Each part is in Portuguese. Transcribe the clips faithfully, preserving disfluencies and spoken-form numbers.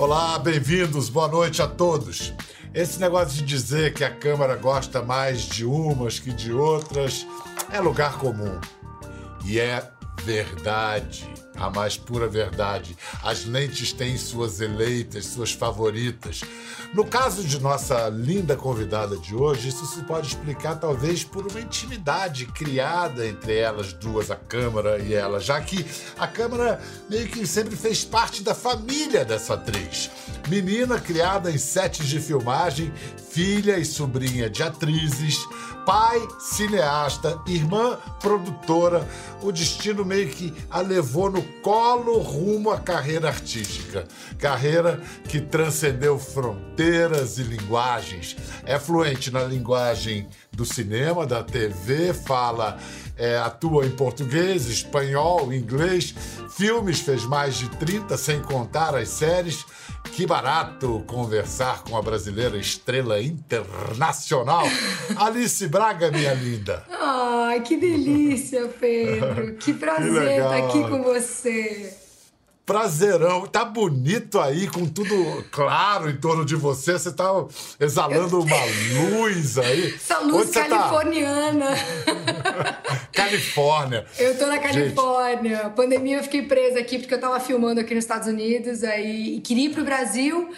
Olá, bem-vindos, boa noite a todos. Esse negócio de dizer que a Câmara gosta mais de umas que de outras é lugar comum. E é verdade, a mais pura verdade. As lentes têm suas eleitas, suas favoritas. No caso de nossa linda convidada de hoje, isso se pode explicar talvez por uma intimidade criada entre elas duas, a Câmara e ela, já que a Câmara meio que sempre fez parte da família dessa atriz. Menina criada em sets de filmagem, filha e sobrinha de atrizes, pai, cineasta, irmã, produtora, o destino meio que a levou no colo rumo à carreira artística. Carreira que transcendeu fronteiras e linguagens. É fluente na linguagem do cinema, da T V, fala, é, atua em português, espanhol, inglês, filmes, fez mais de trinta, sem contar as séries. Que barato conversar com a brasileira estrela internacional, Alice Braga, minha linda. Ai, que delícia, Pedro. Que prazer estar aqui com você. Prazerão. Tá bonito aí, com tudo claro em torno de você. Você tá exalando eu... uma luz aí. Essa luz californiana. Tá... Califórnia. Eu tô na Califórnia. Gente. Pandemia, eu fiquei presa aqui porque eu tava filmando aqui nos Estados Unidos aí, e queria ir pro Brasil,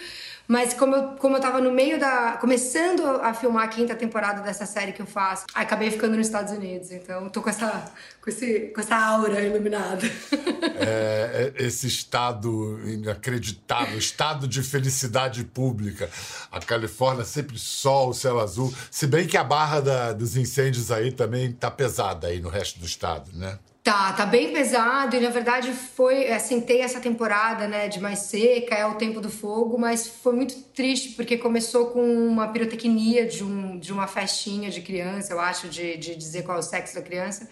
mas como eu, como eu tava no meio da... começando a filmar a quinta temporada dessa série que eu faço, acabei ficando nos Estados Unidos. Então, tô com essa... Com, esse, com essa aura iluminada. É, esse estado inacreditável, estado de felicidade pública. A Califórnia, sempre sol, céu azul. Se bem que a barra da, dos incêndios aí também tá pesada aí no resto do estado, né? Tá, tá bem pesado. E, na verdade, foi... Assim, tem essa temporada, né, de mais seca, é o tempo do fogo, mas foi muito triste, porque começou com uma pirotecnia de, um, de uma festinha de criança, eu acho, de, de dizer qual é o sexo da criança.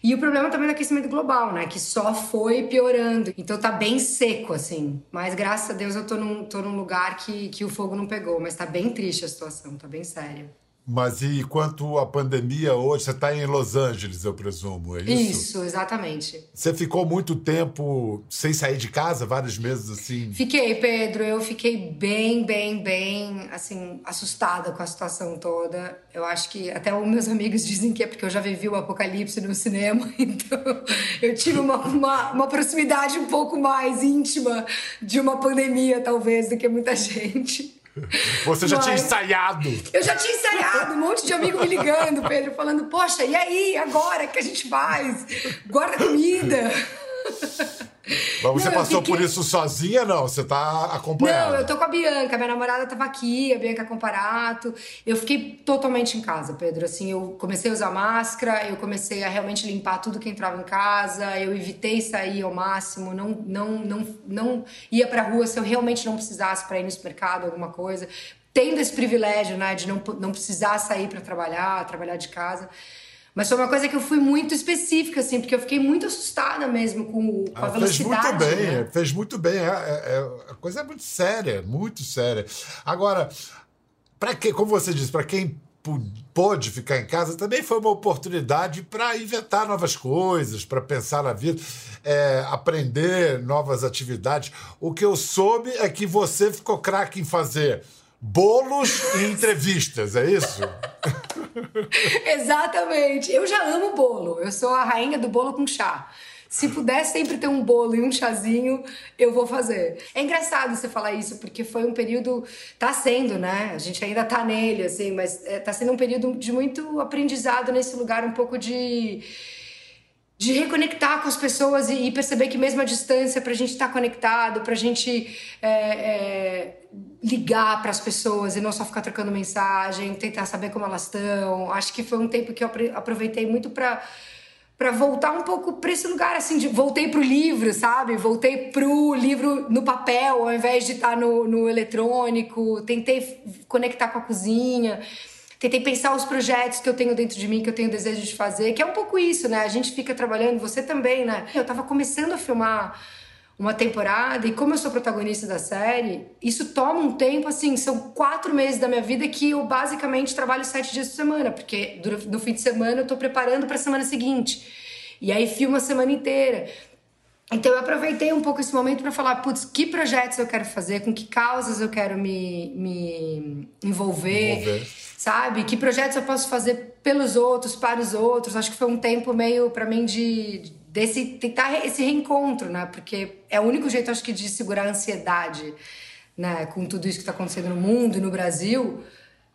E o problema também do aquecimento global, né? Que só foi piorando. Então tá bem seco, assim. Mas graças a Deus eu tô num, tô num lugar que, que o fogo não pegou. Mas tá bem triste a situação, tá bem séria. Mas e quanto à pandemia hoje? Você tá em Los Angeles, eu presumo, é isso? Isso, exatamente. Você ficou muito tempo sem sair de casa? Vários meses, assim? Fiquei, Pedro. Eu fiquei bem, bem, bem, assim, assustada com a situação toda. Eu acho que até os meus amigos dizem que é porque eu já vivi o apocalipse no cinema. Então, eu tive uma, uma, uma proximidade um pouco mais íntima de uma pandemia, talvez, do que muita gente. Você já Mas... tinha ensaiado. Eu já tinha ensaiado, um monte de amigo me ligando, Pedro, falando, poxa, e aí, agora, o que a gente faz? Guarda comida. Mas não, você passou fiquei... por isso sozinha, não? Você tá acompanhada? Não, eu tô com a Bianca, minha namorada tava aqui, a Bianca Comparato. Eu fiquei totalmente em casa, Pedro. Assim, eu comecei a usar máscara, eu comecei a realmente limpar tudo que entrava em casa, eu evitei sair ao máximo, não, não, não, não ia pra rua se eu realmente não precisasse pra ir no supermercado, alguma coisa. Tendo esse privilégio, né, de não, não precisar sair pra trabalhar, trabalhar de casa. Mas foi uma coisa que eu fui muito específica, assim, porque eu fiquei muito assustada mesmo com, com ah, a velocidade. Fez muito bem, né? Fez muito bem. É, é, a coisa é muito séria, muito séria. Agora, para quem, como você disse, para quem pôde ficar em casa, também foi uma oportunidade para inventar novas coisas, para pensar na vida, é, aprender novas atividades. O que eu soube é que você ficou craque em fazer bolos e entrevistas, é isso? Exatamente. Eu já amo bolo. Eu sou a rainha do bolo com chá. Se puder sempre ter um bolo e um chazinho, eu vou fazer. É engraçado você falar isso, porque foi um período... Tá sendo, né? A gente ainda tá nele, assim, mas é, tá sendo um período de muito aprendizado nesse lugar, um pouco de... de reconectar com as pessoas e, e perceber que mesmo a distância, pra gente estar tá conectado, pra gente... É, é, ligar para as pessoas e não só ficar trocando mensagem, tentar saber como elas estão. Acho que foi um tempo que eu aproveitei muito para para voltar um pouco para esse lugar, assim, de, voltei pro livro, sabe? Voltei pro livro no papel, ao invés de estar no, no eletrônico. Tentei conectar com a cozinha, tentei pensar os projetos que eu tenho dentro de mim, que eu tenho desejo de fazer, que é um pouco isso, né? A gente fica trabalhando, você também, né? Eu tava começando a filmar uma temporada, e como eu sou protagonista da série, isso toma um tempo, assim, são quatro meses da minha vida que eu basicamente trabalho sete dias por semana, porque no fim de semana eu tô preparando pra semana seguinte, e aí filmo a semana inteira. Então eu aproveitei um pouco esse momento para falar, putz, que projetos eu quero fazer, com que causas eu quero me, me envolver, envolver, sabe? Que projetos eu posso fazer pelos outros, para os outros. Acho que foi um tempo meio, para mim, de desse, tentar esse reencontro, né? Porque é o único jeito, acho que, de segurar a ansiedade, né? Com tudo isso que está acontecendo no mundo e no Brasil,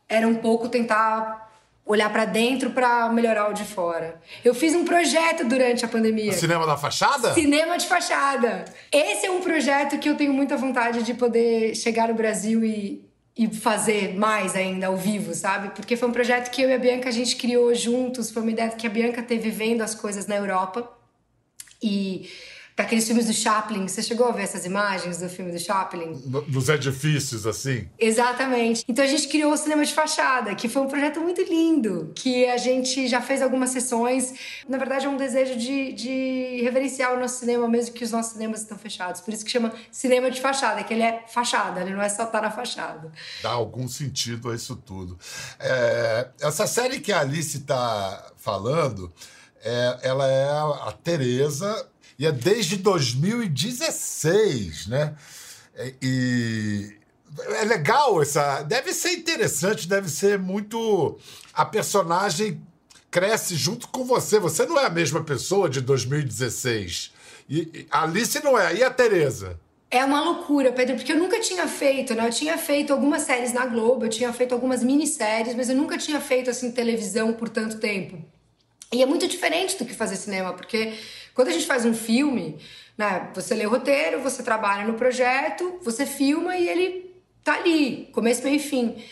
era um pouco tentar olhar pra dentro pra melhorar o de fora. Eu fiz um projeto durante a pandemia. O Cinema da Fachada? Cinema de Fachada. Esse é um projeto que eu tenho muita vontade de poder chegar no Brasil e, e fazer mais ainda, ao vivo, sabe? Porque foi um projeto que eu e a Bianca, a gente criou juntos. Foi uma ideia que a Bianca teve vendo as coisas na Europa. E daqueles filmes do Chaplin. Você chegou a ver essas imagens do filme do Chaplin? Dos edifícios, assim? Exatamente. Então a gente criou o Cinema de Fachada, que foi um projeto muito lindo, que a gente já fez algumas sessões. Na verdade, é um desejo de, de reverenciar o nosso cinema, mesmo que os nossos cinemas estão fechados. Por isso que chama Cinema de Fachada, que ele é fachada, ele não é só estar na fachada. Dá algum sentido a isso tudo. É, essa série que a Alice está falando, é, ela é a Tereza... E é desde dois mil e dezesseis, né? E é legal essa... Deve ser interessante, deve ser muito... A personagem cresce junto com você. Você não é a mesma pessoa de dois mil e dezesseis. E a Alice não é. E a Tereza? É uma loucura, Pedro, porque eu nunca tinha feito, né? Eu tinha feito algumas séries na Globo, eu tinha feito algumas minisséries, mas eu nunca tinha feito, assim, televisão por tanto tempo. E é muito diferente do que fazer cinema, porque... Quando a gente faz um filme, né, você lê o roteiro, você trabalha no projeto, você filma e ele tá ali, começo, meio e fim.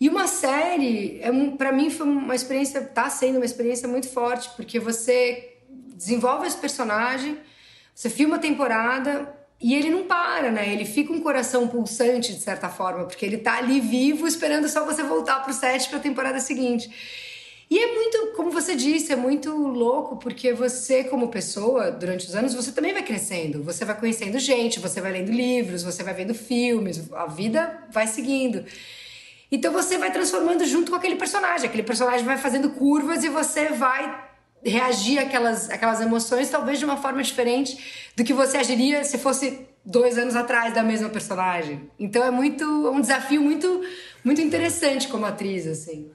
E uma série, é um, pra mim, foi uma experiência, tá sendo uma experiência muito forte, porque você desenvolve esse personagem, você filma a temporada e ele não para, né? Ele fica um coração pulsante, de certa forma, porque ele tá ali vivo, esperando só você voltar pro set pra temporada seguinte. E é muito, como você disse, é muito louco, porque você, como pessoa, durante os anos, você também vai crescendo. Você vai conhecendo gente, você vai lendo livros, você vai vendo filmes, a vida vai seguindo. Então você vai transformando junto com aquele personagem. Aquele personagem vai fazendo curvas e você vai reagir àquelas, àquelas emoções, talvez de uma forma diferente do que você agiria se fosse dois anos atrás da mesma personagem. Então é muito, é um desafio muito, muito interessante como atriz, assim.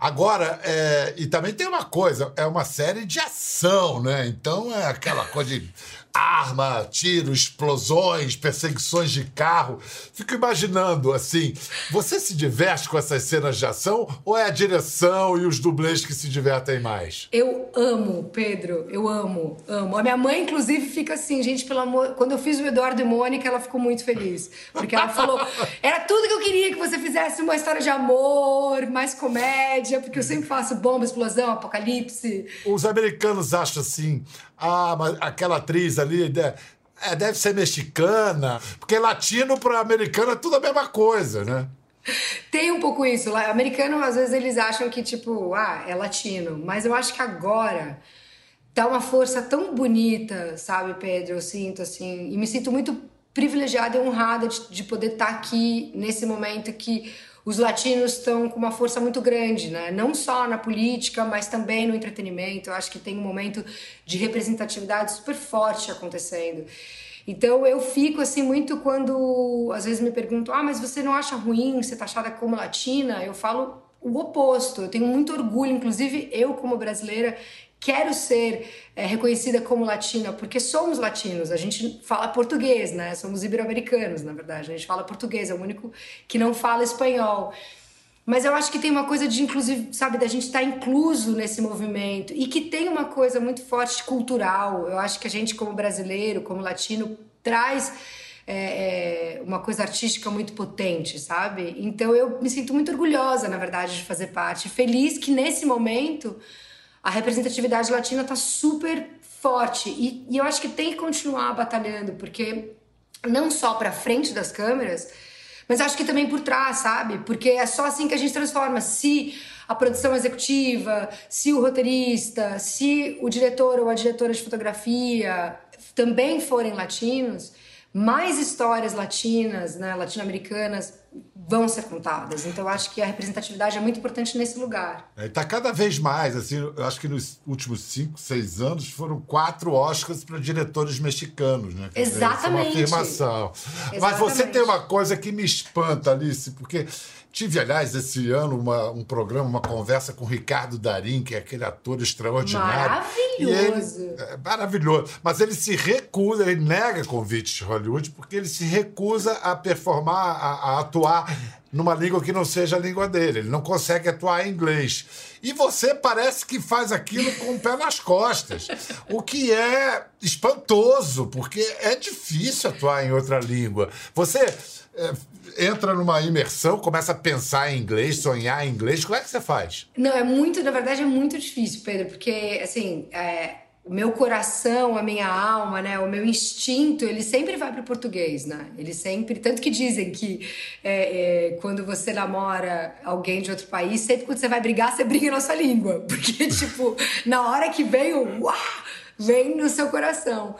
Agora, é, e também tem uma coisa, é uma série de ação, né? Então é aquela coisa de arma, tiro, explosões, perseguições de carro. Fico imaginando, assim, você se diverte com essas cenas de ação ou é a direção e os dublês que se divertem mais? Eu amo, Pedro, eu amo, amo. A minha mãe, inclusive, fica assim, gente, pelo amor... Quando eu fiz o Eduardo e Mônica, ela ficou muito feliz, porque ela falou, era tudo que eu queria, que você fizesse uma história de amor, mais comédia, porque eu sempre faço bomba, explosão, apocalipse. Os americanos acham assim... Ah, mas aquela atriz ali deve ser mexicana, porque latino para americano é tudo a mesma coisa, né? Tem um pouco isso. Americano, às vezes, eles acham que, tipo, ah, é latino. Mas eu acho que agora dá uma força tão bonita, sabe, Pedro? Eu sinto, assim, e me sinto muito privilegiada e honrada de, de poder estar aqui nesse momento que... Os latinos estão com uma força muito grande, né? Não só na política, mas também no entretenimento. Eu acho que tem um momento de representatividade super forte acontecendo. Então eu fico assim muito quando às vezes me perguntam, ah, mas você não acha ruim ser taxada como latina? Eu falo o oposto. Eu tenho muito orgulho, inclusive eu como brasileira quero ser é, reconhecida como latina, porque somos latinos, a gente fala português, né? Somos ibero-americanos, na verdade, a gente fala português, é o único que não fala espanhol. Mas eu acho que tem uma coisa de, inclusive, sabe, da gente estar incluso nesse movimento e que tem uma coisa muito forte cultural. Eu acho que a gente, como brasileiro, como latino, traz é, é, uma coisa artística muito potente, sabe? Então eu me sinto muito orgulhosa, na verdade, de fazer parte, feliz que nesse momento... A representatividade latina está super forte e, e eu acho que tem que continuar batalhando, porque não só para frente das câmeras, mas acho que também por trás, sabe? Porque é só assim que a gente transforma. Se a produção executiva, se o roteirista, se o diretor ou a diretora de fotografia também forem latinos, mais histórias latinas, né, latino-americanas, vão ser contadas. Então, eu acho que a representatividade é muito importante nesse lugar. É, tá cada vez mais, assim, eu acho que nos últimos cinco, seis anos, foram quatro Oscars para diretores mexicanos, né? Quer Exatamente. Dizer, isso é uma afirmação. Exatamente. Mas você tem uma coisa que me espanta, Alice, porque tive, aliás, esse ano uma, um programa, uma conversa com o Ricardo Darín, que é aquele ator extraordinário. Maravilhoso! Ele, é, maravilhoso. Mas ele se recusa, ele nega convites de Hollywood, porque ele se recusa a performar, a, a atuar numa língua que não seja a língua dele. Ele não consegue atuar em inglês. E você parece que faz aquilo com o pé nas costas, o que é espantoso, porque é difícil atuar em outra língua. Você é, entra numa imersão, começa a pensar em inglês, sonhar em inglês. Como é que você faz? Não, é muito... Na verdade, é muito difícil, Pedro, porque, assim... É... O meu coração, a minha alma, né, o meu instinto, ele sempre vai para o português, né? Ele sempre... Tanto que dizem que é, é, quando você namora alguém de outro país, sempre quando você vai brigar, você briga na sua língua. Porque, tipo, na hora que vem, o uá, vem no seu coração.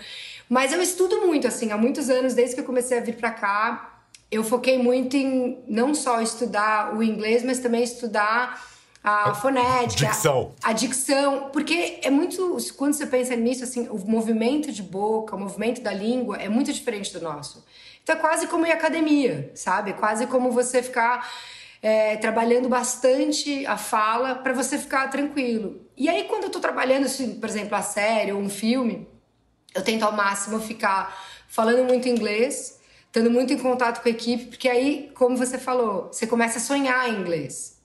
Mas eu estudo muito, assim, há muitos anos, desde que eu comecei a vir para cá, eu foquei muito em não só estudar o inglês, mas também estudar... a fonética, dicção. A, a dicção, porque é muito, quando você pensa nisso, assim, o movimento de boca, o movimento da língua é muito diferente do nosso. Então é quase como em academia, sabe? É quase como você ficar é, trabalhando bastante a fala para você ficar tranquilo. E aí quando eu tô trabalhando, assim, por exemplo, a série ou um filme, eu tento ao máximo ficar falando muito inglês, estando muito em contato com a equipe, porque aí, como você falou, você começa a sonhar em inglês.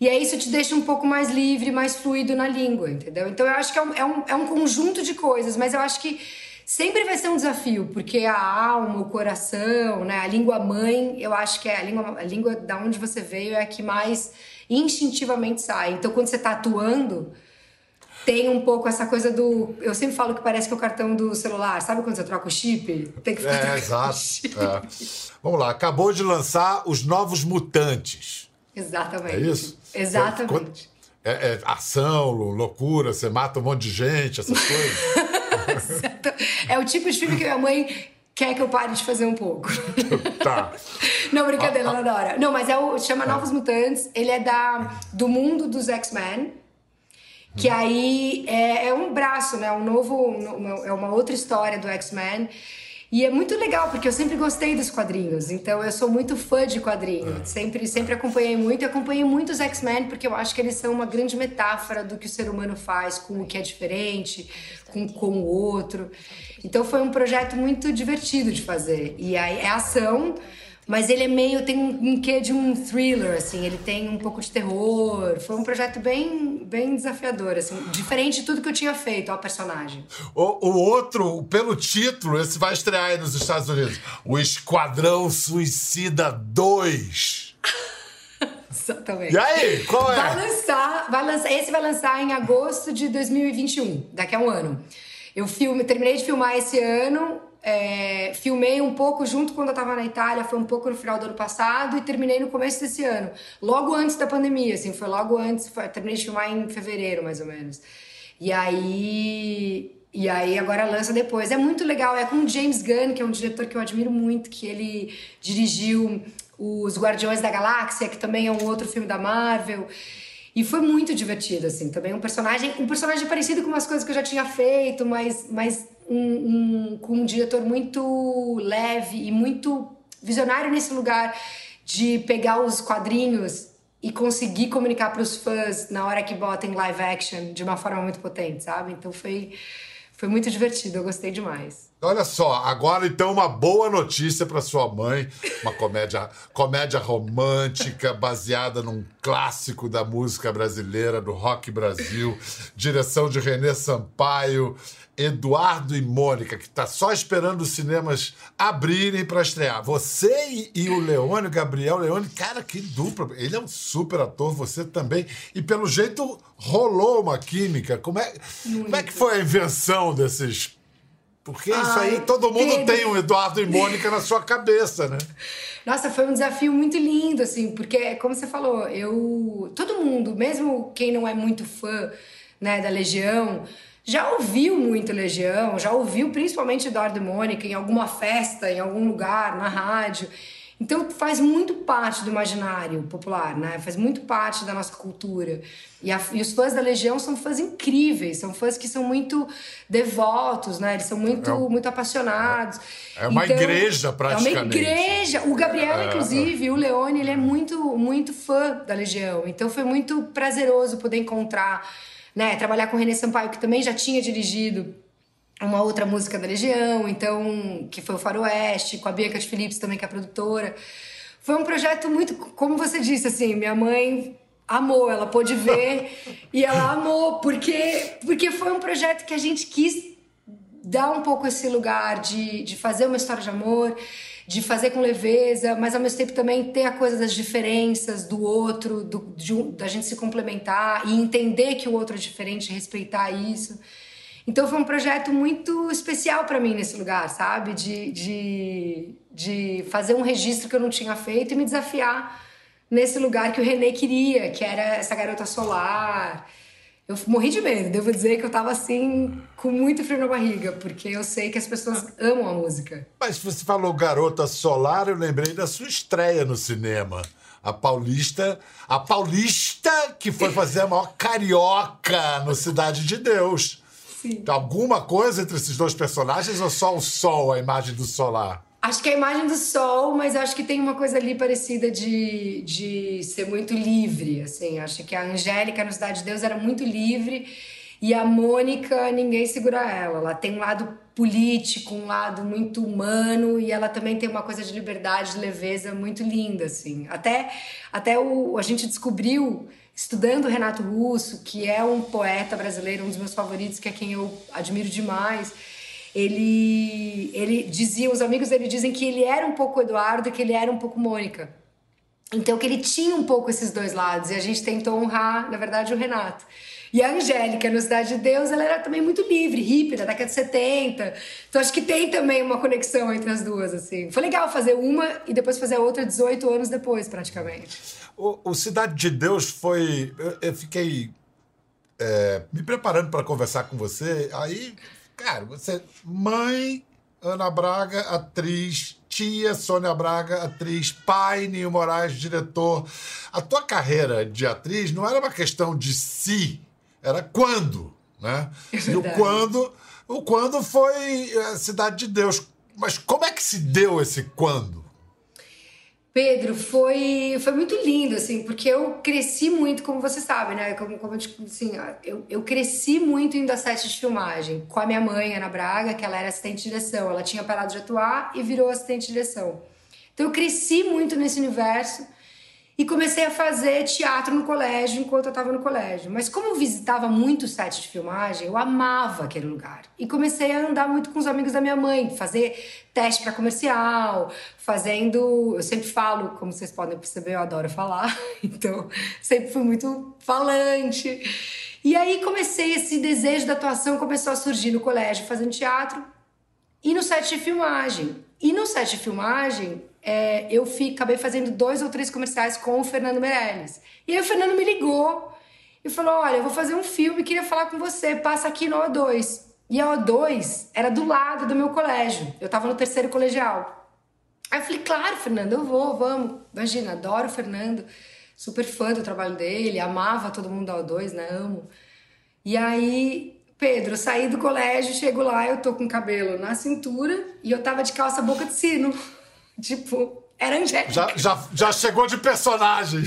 E aí isso te deixa um pouco mais livre, mais fluido na língua, entendeu? Então eu acho que é um, é, um, é um conjunto de coisas, mas eu acho que sempre vai ser um desafio, porque a alma, o coração, né, a língua mãe, eu acho que é a língua, a língua da onde você veio é a que mais instintivamente sai. Então quando você está atuando, tem um pouco essa coisa do... Eu sempre falo que parece que é o cartão do celular. Sabe quando você troca o chip? Tem que ficar é, exato. Chip. É. Vamos lá, acabou de lançar Os Novos Mutantes. Exatamente. É isso? Exatamente. É, é, é ação, loucura, você mata um monte de gente, essas coisas. É o tipo de filme que minha mãe quer que eu pare de fazer um pouco. Tá. Não, brincadeira, ela adora. Não, mas é o, chama Novos Mutantes, ele é da, do mundo dos X-Men, que aí é, é um braço, né? Um novo, é uma outra história do X-Men. E é muito legal, porque eu sempre gostei dos quadrinhos. Então, eu sou muito fã de quadrinhos. É. Sempre, sempre acompanhei muito. E acompanhei muito os X-Men, porque eu acho que eles são uma grande metáfora do que o ser humano faz com o que é diferente, com, com o outro. Então, foi um projeto muito divertido de fazer. E aí, é ação, mas ele é meio... Tem um quê de um thriller, assim. Ele tem um pouco de terror. Foi um projeto bem, bem desafiador, assim. Diferente de tudo que eu tinha feito, ó, personagem. O, o outro, pelo título, esse vai estrear aí nos Estados Unidos. O Esquadrão Suicida dois. Exatamente. E aí, qual é? Vai lançar, vai lançar, esse vai lançar em agosto de dois mil e vinte e um, daqui a um ano. Eu filme, terminei de filmar esse ano... É, filmei um pouco junto quando eu estava na Itália, foi um pouco no final do ano passado e terminei no começo desse ano, logo antes da pandemia, assim, foi logo antes, foi, terminei de filmar em fevereiro, mais ou menos. E aí, e aí agora lança depois. É muito legal, é com o James Gunn, que é um diretor que eu admiro muito, que ele dirigiu os Guardiões da Galáxia, que também é um outro filme da Marvel. E foi muito divertido, assim, também um personagem, um personagem parecido com umas coisas que eu já tinha feito, mas, mas um, um, com um diretor muito leve e muito visionário nesse lugar de pegar os quadrinhos e conseguir comunicar para os fãs na hora que botem live action de uma forma muito potente, sabe? Então foi, foi muito divertido, eu gostei demais. Olha só, agora então uma boa notícia para sua mãe, uma comédia, comédia romântica baseada num clássico da música brasileira, do rock Brasil, direção de Renê Sampaio, Eduardo e Mônica, que está só esperando os cinemas abrirem para estrear. Você e o Leone, Gabriel Leone, cara, que dupla, ele é um super ator, você também, e pelo jeito rolou uma química. Como é, como é que foi a invenção desses... Porque Ai, isso aí, todo mundo Pedro. Tem o Eduardo e Mônica na sua cabeça, né? Nossa, foi um desafio muito lindo, assim, porque, como você falou, eu... Todo mundo, mesmo quem não é muito fã, né, da Legião, já ouviu muito Legião, já ouviu principalmente Eduardo e Mônica em alguma festa, em algum lugar, na rádio. Então faz muito parte do imaginário popular, né? Faz muito parte da nossa cultura. E, a, e os fãs da Legião são fãs incríveis, são fãs que são muito devotos, né? Eles são muito, é, muito apaixonados. É uma então, igreja, praticamente. É uma igreja. O Gabriel, é, inclusive, é. o Leone, ele é muito, muito fã da Legião. Então foi muito prazeroso poder encontrar, né? Trabalhar com o Renê Sampaio, que também já tinha dirigido uma outra música da Legião, então, que foi o Faroeste, com a Bianca de Philips também, que é a produtora. Foi um projeto muito, como você disse, assim, minha mãe amou, ela pôde ver e ela amou, porque, porque foi um projeto que a gente quis dar um pouco esse lugar de, de fazer uma história de amor, de fazer com leveza, mas ao mesmo tempo também ter a coisa das diferenças do outro, do, de, da gente se complementar e entender que o outro é diferente, respeitar isso. Então foi um projeto muito especial para mim nesse lugar, sabe? De, de, de fazer um registro que eu não tinha feito e me desafiar nesse lugar que o Renê queria, que era essa garota solar. Eu morri de medo, devo dizer que eu tava assim, com muito frio na barriga, porque eu sei que as pessoas amam a música. Mas você falou garota solar, eu lembrei da sua estreia no cinema. A paulista, a paulista que foi fazer a maior carioca no Cidade de Deus. Sim. Alguma coisa entre esses dois personagens ou só o sol, a imagem do solar? Acho que é a imagem do sol, mas acho que tem uma coisa ali parecida de, de ser muito livre, assim. Acho que a Angélica, no Cidade de Deus, era muito livre e a Mônica, ninguém segura ela. Ela tem um lado político, um lado muito humano e ela também tem uma coisa de liberdade, de leveza muito linda, assim. Até, até o, a gente descobriu, estudando o Renato Russo, que é um poeta brasileiro, um dos meus favoritos, que é quem eu admiro demais, ele, ele dizia, os amigos dele dizem que ele era um pouco Eduardo e que ele era um pouco Mônica. Então que ele tinha um pouco esses dois lados e a gente tentou honrar, na verdade, o Renato. E a Angélica, no Cidade de Deus, ela era também muito livre, hippie, da década de setenta. Então acho que tem também uma conexão entre as duas, assim. Foi legal fazer uma e depois fazer a outra dezoito anos depois, praticamente. O, o Cidade de Deus foi... Eu, eu fiquei é, me preparando para conversar com você. Aí, cara, você... Mãe, Ana Braga, atriz... Tia, Sônia Braga, atriz, pai, Ninho Moraes, diretor. A tua carreira de atriz não era uma questão de se, era quando, né? É e o quando, o quando foi a Cidade de Deus. Mas como é que se deu esse quando? Pedro, foi, foi muito lindo, assim, porque eu cresci muito, como você sabe, né? Como, como assim, eu, eu cresci muito indo a sete de filmagem com a minha mãe, Ana Braga, que ela era assistente de direção. Ela tinha parado de atuar e virou assistente de direção. Então eu cresci muito nesse universo e comecei a fazer teatro no colégio enquanto eu estava no colégio. Mas como eu visitava muito o set de filmagem, eu amava aquele lugar. E comecei a andar muito com os amigos da minha mãe, fazer... teste para comercial, fazendo... Eu sempre falo, como vocês podem perceber, eu adoro falar. Então, sempre fui muito falante. E aí, comecei... Esse desejo da atuação começou a surgir no colégio, fazendo teatro. E no set de filmagem. E no set de filmagem, é, eu fui, acabei fazendo dois ou três comerciais com o Fernando Meirelles. E aí, o Fernando me ligou e falou, olha, eu vou fazer um filme, queria falar com você, passa aqui no O dois. E a O dois era do lado do meu colégio. Eu tava no terceiro colegial. Aí eu falei, claro, Fernando, eu vou, vamos. Imagina, adoro o Fernando. Super fã do trabalho dele. Amava todo mundo da O dois, né? Amo. E aí, Pedro, eu saí do colégio, chego lá, eu tô com o cabelo na cintura e eu tava de calça boca de sino. Tipo... Era Angélica. Já, já, já chegou de personagem.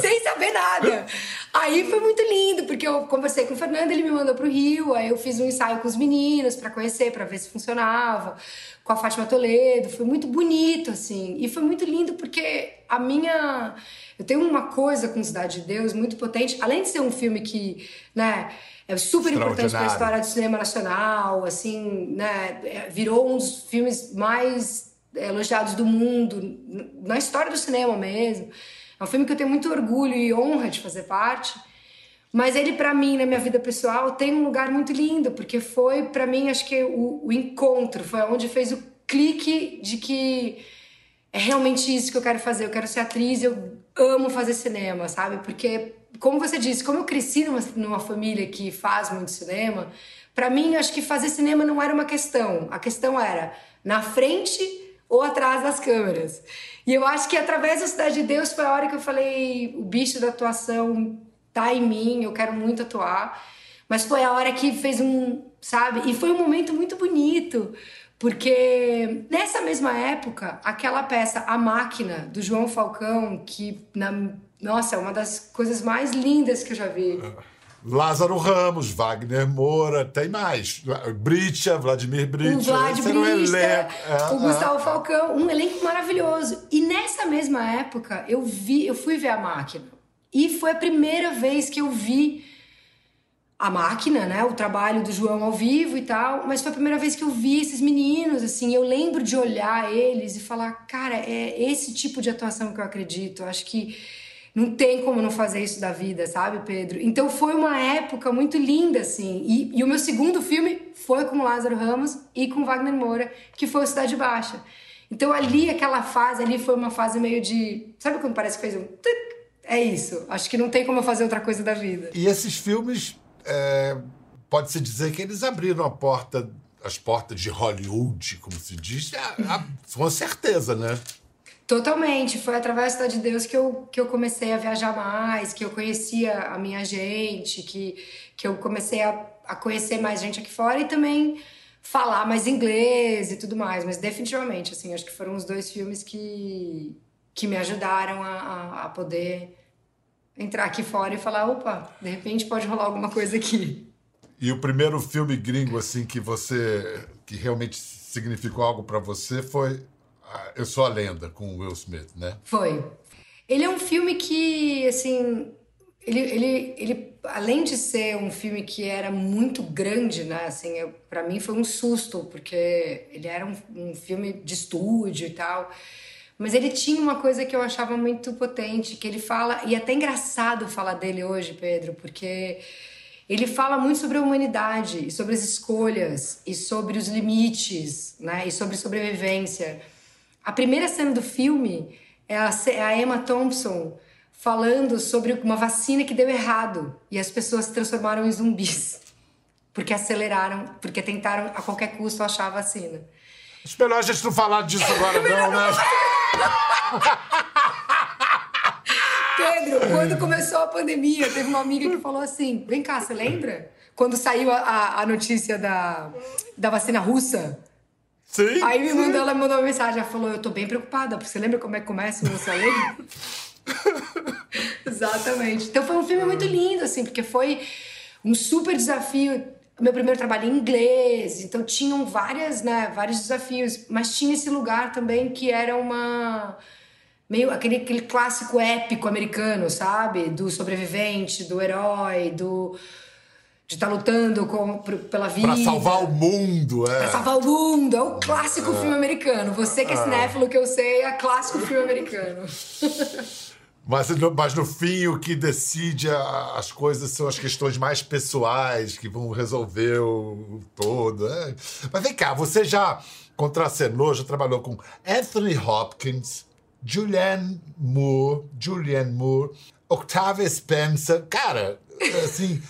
Sem saber nada. Aí foi muito lindo, porque eu conversei com o Fernando, ele me mandou pro Rio, aí eu fiz um ensaio com os meninos pra conhecer, pra ver se funcionava, com a Fátima Toledo. Foi muito bonito, assim. E foi muito lindo porque a minha... Eu tenho uma coisa com Cidade de Deus muito potente, além de ser um filme que, né... É super importante pra história do cinema nacional, assim, né? Virou um dos filmes mais... elogiados do mundo, na história do cinema mesmo. É um filme que eu tenho muito orgulho e honra de fazer parte, mas ele, pra mim, na minha vida pessoal, tem um lugar muito lindo, porque foi, pra mim, acho que o, o encontro, foi onde fez o clique de que é realmente isso que eu quero fazer, eu quero ser atriz, eu amo fazer cinema, sabe? Porque como você disse, como eu cresci numa, numa família que faz muito cinema, para mim, acho que fazer cinema não era uma questão. A questão era na frente ou atrás das câmeras. E eu acho que através da Cidade de Deus foi a hora que eu falei, o bicho da atuação tá em mim, eu quero muito atuar. Mas foi a hora que fez um, sabe? E foi um momento muito bonito, porque nessa mesma época, aquela peça A Máquina, do João Falcão, que, na, nossa, é uma das coisas mais lindas que eu já vi. Lázaro Ramos, Wagner Moura, tem mais. Brichta, Vladimir Brichta. O Vladimir Brichta, é o Gustavo ah, Falcão. Um elenco maravilhoso. E nessa mesma época, eu, vi, eu fui ver A Máquina. E foi a primeira vez que eu vi A Máquina, né? O trabalho do João ao vivo e tal. Mas foi a primeira vez que eu vi esses meninos, assim. Eu lembro de olhar eles e falar, cara, é esse tipo de atuação que eu acredito. Eu acho que não tem como não fazer isso da vida, sabe, Pedro? Então foi uma época muito linda, assim. E, e o meu segundo filme foi com Lázaro Ramos e com Wagner Moura, que foi o Cidade Baixa. Então ali, aquela fase ali foi uma fase meio de... Sabe quando parece que fez um... É isso. Acho que não tem como eu fazer outra coisa da vida. E esses filmes, é, pode-se dizer que eles abriram a porta, as portas de Hollywood, como se diz, a, a, com certeza, né? Totalmente. Foi através da Cidade de Deus que eu, que eu comecei a viajar mais, que eu conhecia a minha gente, que, que eu comecei a, a conhecer mais gente aqui fora e também falar mais inglês e tudo mais. Mas definitivamente, assim, acho que foram os dois filmes que, que me ajudaram a, a, a poder entrar aqui fora e falar, opa, de repente pode rolar alguma coisa aqui. E o primeiro filme gringo, assim, que você... que realmente significou algo para você foi... Eu Sou a Lenda, com o Will Smith, né? Foi. Ele é um filme que, assim... Ele, ele, ele, além de ser um filme que era muito grande, né? Assim, eu, pra mim foi um susto, porque ele era um, um filme de estúdio e tal. Mas ele tinha uma coisa que eu achava muito potente, que ele fala... E é até engraçado falar dele hoje, Pedro, porque... Ele fala muito sobre a humanidade, sobre as escolhas, e sobre os limites, né? E sobre sobrevivência... A primeira cena do filme é a Emma Thompson falando sobre uma vacina que deu errado e as pessoas se transformaram em zumbis porque aceleraram, porque tentaram a qualquer custo achar a vacina. Acho melhor a gente não falar disso agora, não, né? Pedro, quando começou a pandemia, teve uma amiga que falou assim, vem cá, você lembra? Quando saiu a, a notícia da, da vacina russa... Sim, aí me mandou, ela mandou uma mensagem, ela falou, eu tô bem preocupada, porque você lembra como é que começa o meu salário? Exatamente. Então foi um filme muito lindo, assim, porque foi um super desafio. Meu primeiro trabalho em inglês, então tinham várias, né, vários desafios, mas tinha esse lugar também que era uma... meio aquele, aquele clássico épico americano, sabe? Do sobrevivente, do herói, do... de estar lutando com, pela vida. Pra salvar o mundo, é. Pra salvar o mundo, é o clássico é. filme americano. Você que é cinéfilo, que eu sei, é clássico filme americano. Mas, mas no fim, o que decide a, as coisas são as questões mais pessoais que vão resolver o, o todo. É. Mas vem cá, você já contracenou, já trabalhou com Anthony Hopkins, Julianne Moore, Julianne Moore, Octavia Spencer. Cara, assim...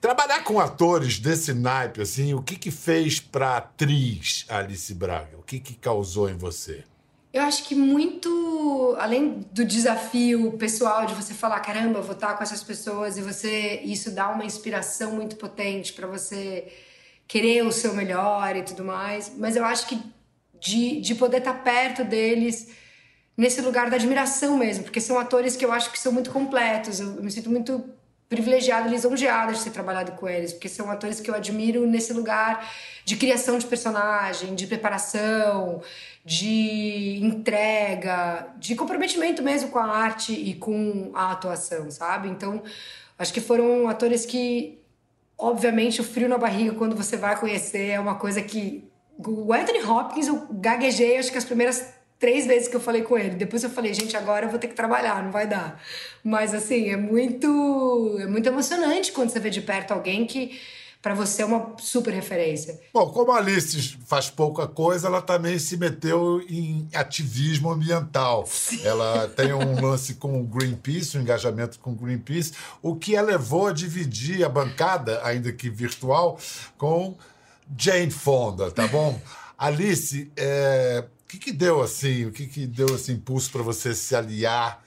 Trabalhar com atores desse naipe, assim, o que que fez pra atriz Alice Braga? O que que causou em você? Eu acho que muito, além do desafio pessoal de você falar, caramba, vou estar com essas pessoas, e você, isso dá uma inspiração muito potente pra você querer o seu melhor e tudo mais, mas eu acho que de, de poder estar perto deles, nesse lugar da admiração mesmo, porque são atores que eu acho que são muito completos, eu, eu me sinto muito... privilegiada, lisonjeada de ter trabalhado com eles, porque são atores que eu admiro nesse lugar de criação de personagem, de preparação, de entrega, de comprometimento mesmo com a arte e com a atuação, sabe? Então, acho que foram atores que, obviamente, o frio na barriga quando você vai conhecer é uma coisa que... O Anthony Hopkins, eu gaguejei, acho que as primeiras... Três vezes que eu falei com ele. Depois eu falei, gente, agora eu vou ter que trabalhar, não vai dar. Mas, assim, é muito, é muito emocionante quando você vê de perto alguém que para você é uma super referência. Bom, como a Alice faz pouca coisa, ela também se meteu em ativismo ambiental. Sim. Ela tem um lance com o Greenpeace, um engajamento com o Greenpeace, o que a levou a dividir a bancada, ainda que virtual, com Jane Fonda, tá bom? Alice, é... o que, que deu assim? O que, que deu esse impulso para você se aliar,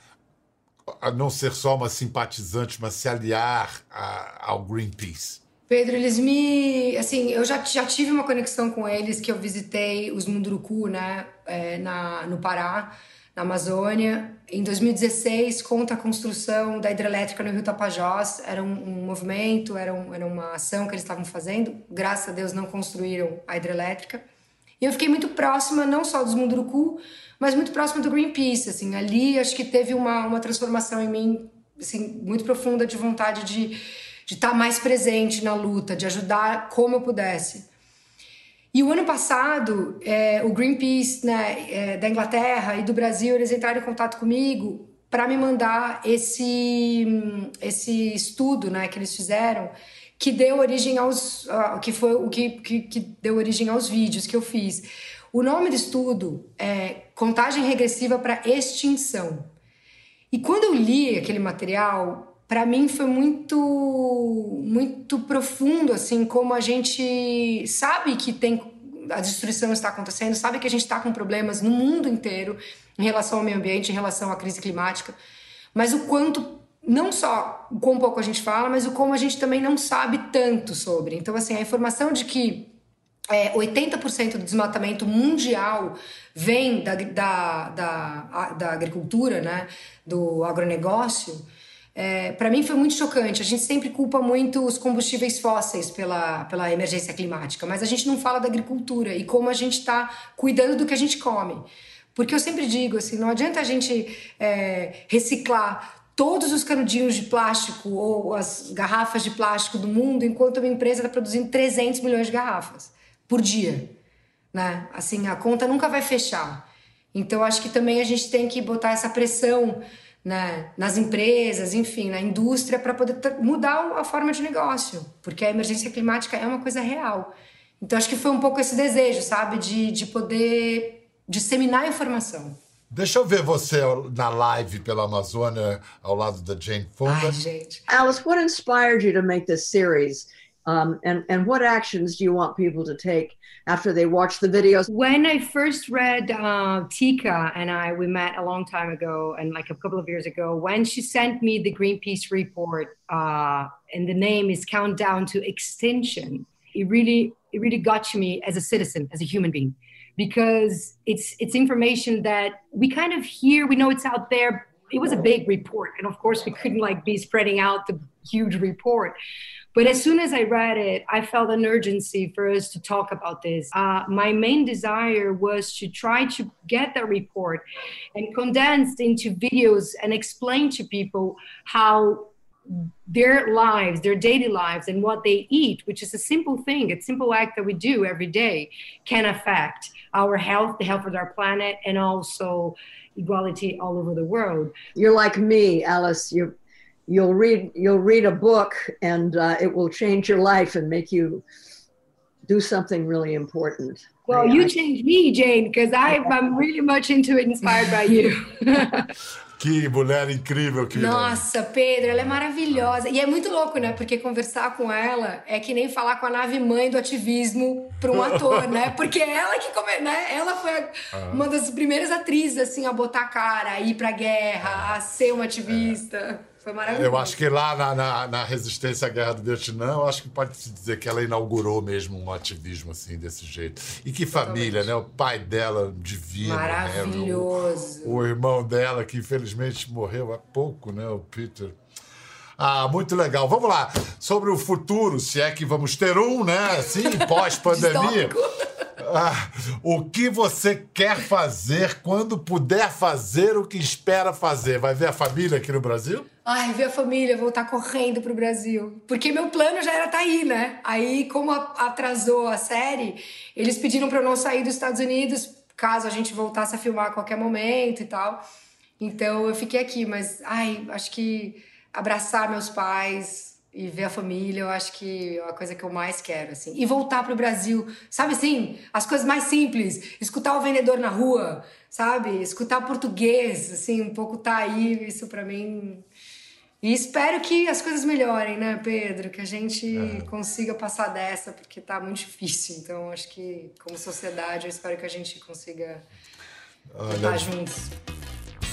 a não ser só uma simpatizante, mas se aliar a, ao Greenpeace? Pedro, eles me... Assim, eu já, já tive uma conexão com eles, que eu visitei os Munduruku, né, é, na, no Pará, na Amazônia. Em dois mil e dezesseis, contra a construção da hidrelétrica no Rio Tapajós. Era um, um movimento, era, um, era uma ação que eles estavam fazendo. Graças a Deus não construíram a hidrelétrica. E eu fiquei muito próxima, não só dos Munduruku, mas muito próxima do Greenpeace, assim. Ali, acho que teve uma, uma transformação em mim, assim, muito profunda, de vontade de de estar mais presente na luta, de ajudar como eu pudesse. E o ano passado, é, o Greenpeace, né, é, da Inglaterra e do Brasil, eles entraram em contato comigo para me mandar esse, esse estudo, né, que eles fizeram, que deu origem aos, que foi o que, que, que deu origem aos vídeos que eu fiz. O nome do estudo é Contagem Regressiva para Extinção. E quando eu li aquele material, para mim foi muito, muito profundo, assim, como a gente sabe que tem, a destruição está acontecendo, sabe que a gente está com problemas no mundo inteiro em relação ao meio ambiente, em relação à crise climática, mas o quanto, não só o quão pouco a gente fala, mas o como a gente também não sabe tanto sobre. Então, assim, a informação de que é, oitenta por cento do desmatamento mundial vem da, da, da, a, da agricultura, né, do agronegócio, É, para mim foi muito chocante. A gente sempre culpa muito os combustíveis fósseis pela, pela emergência climática, mas a gente não fala da agricultura e como a gente está cuidando do que a gente come. Porque eu sempre digo, assim, não adianta a gente é, reciclar todos os canudinhos de plástico ou as garrafas de plástico do mundo enquanto uma empresa está produzindo trezentos milhões de garrafas por dia, né? Assim, a conta nunca vai fechar. Então, acho que também a gente tem que botar essa pressão, né, nas empresas, enfim, na indústria, para poder mudar a forma de negócio, porque a emergência climática é uma coisa real. Então, acho que foi um pouco esse desejo, sabe, de, de poder disseminar a informação. Deixa eu ver você na live pela Amazônia, ao lado da Jane Fonda. Ai, gente. Alice, what inspired you to make this series? Um, and, and what actions do you want people to take after they watch the videos? When I first read uh, Tika, and I, we met a long time ago, and like a couple of years ago, when she sent me the Greenpeace report, uh, and the name is Countdown to Extinction, it really, it really got to me as a citizen, as a human being, because it's, it's information that we kind of hear, we know it's out there. It was a big report, and of course we couldn't like be spreading out the huge report. But as soon as I read it, I felt an urgency for us to talk about this. Uh, my main desire was to try to get that report and condensed into videos and explain to people how their lives, their daily lives, and what they eat, which is a simple thing, a simple act that we do every day, can affect our health, the health of our planet, and also equality all over the world. You're like me, Alice. You're You'll read, you'll read a book and uh, it will change your life and make you do something really important. Well, you changed me, Jane, because I'm really much into it, inspired by you. Que mulher incrível. Que Nossa, Pedro, ela é maravilhosa. E é muito louco, né? Porque conversar com ela é que nem falar com a nave-mãe do ativismo para um ator, né? Porque ela que come... né? Ela foi uma das primeiras atrizes, assim, a botar a cara, a ir pra guerra, a ser uma ativista. É. Foi maravilhoso. Eu acho que lá na, na, na resistência à guerra do Vietnã, eu acho que pode-se dizer que ela inaugurou mesmo um ativismo assim, desse jeito. E que família, né? O pai dela, divino. Maravilhoso. Né? O, o irmão dela, que infelizmente morreu há pouco, né? O Peter. Ah, muito legal. Vamos lá. Sobre o futuro, se é que vamos ter um, né? Assim, pós-pandemia. Ah, o que você quer fazer quando puder fazer o que espera fazer? Vai ver a família aqui no Brasil? Ai, ver a família, voltar correndo pro Brasil. Porque meu plano já era estar aí, né? Aí, como atrasou a série, eles pediram para eu não sair dos Estados Unidos, caso a gente voltasse a filmar a qualquer momento e tal. Então, eu fiquei aqui, mas, ai, acho que abraçar meus pais, e ver a família, eu acho que é a coisa que eu mais quero, assim. E voltar pro Brasil, sabe, assim, as coisas mais simples. Escutar o vendedor na rua, sabe? Escutar português, assim, um pouco tá aí, isso pra mim... E espero que as coisas melhorem, né, Pedro? Que a gente é. consiga passar dessa, porque tá muito difícil. Então, acho que, como sociedade, eu espero que a gente consiga estar juntos.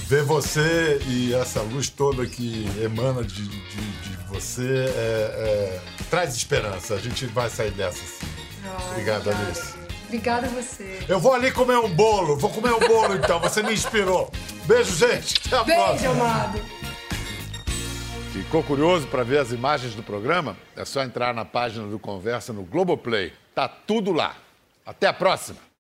Ver você e essa luz toda que emana de, de, de você é, é, traz esperança. A gente vai sair dessa, sim. Ah, Obrigado, Alice. Obrigada a você. Eu vou ali comer um bolo. Vou comer um bolo, então. Você me inspirou. Beijo, gente. Até a Beijo, próxima. amado. Ficou curioso para ver as imagens do programa? É só entrar na página do Conversa no Globoplay. Tá tudo lá. Até a próxima!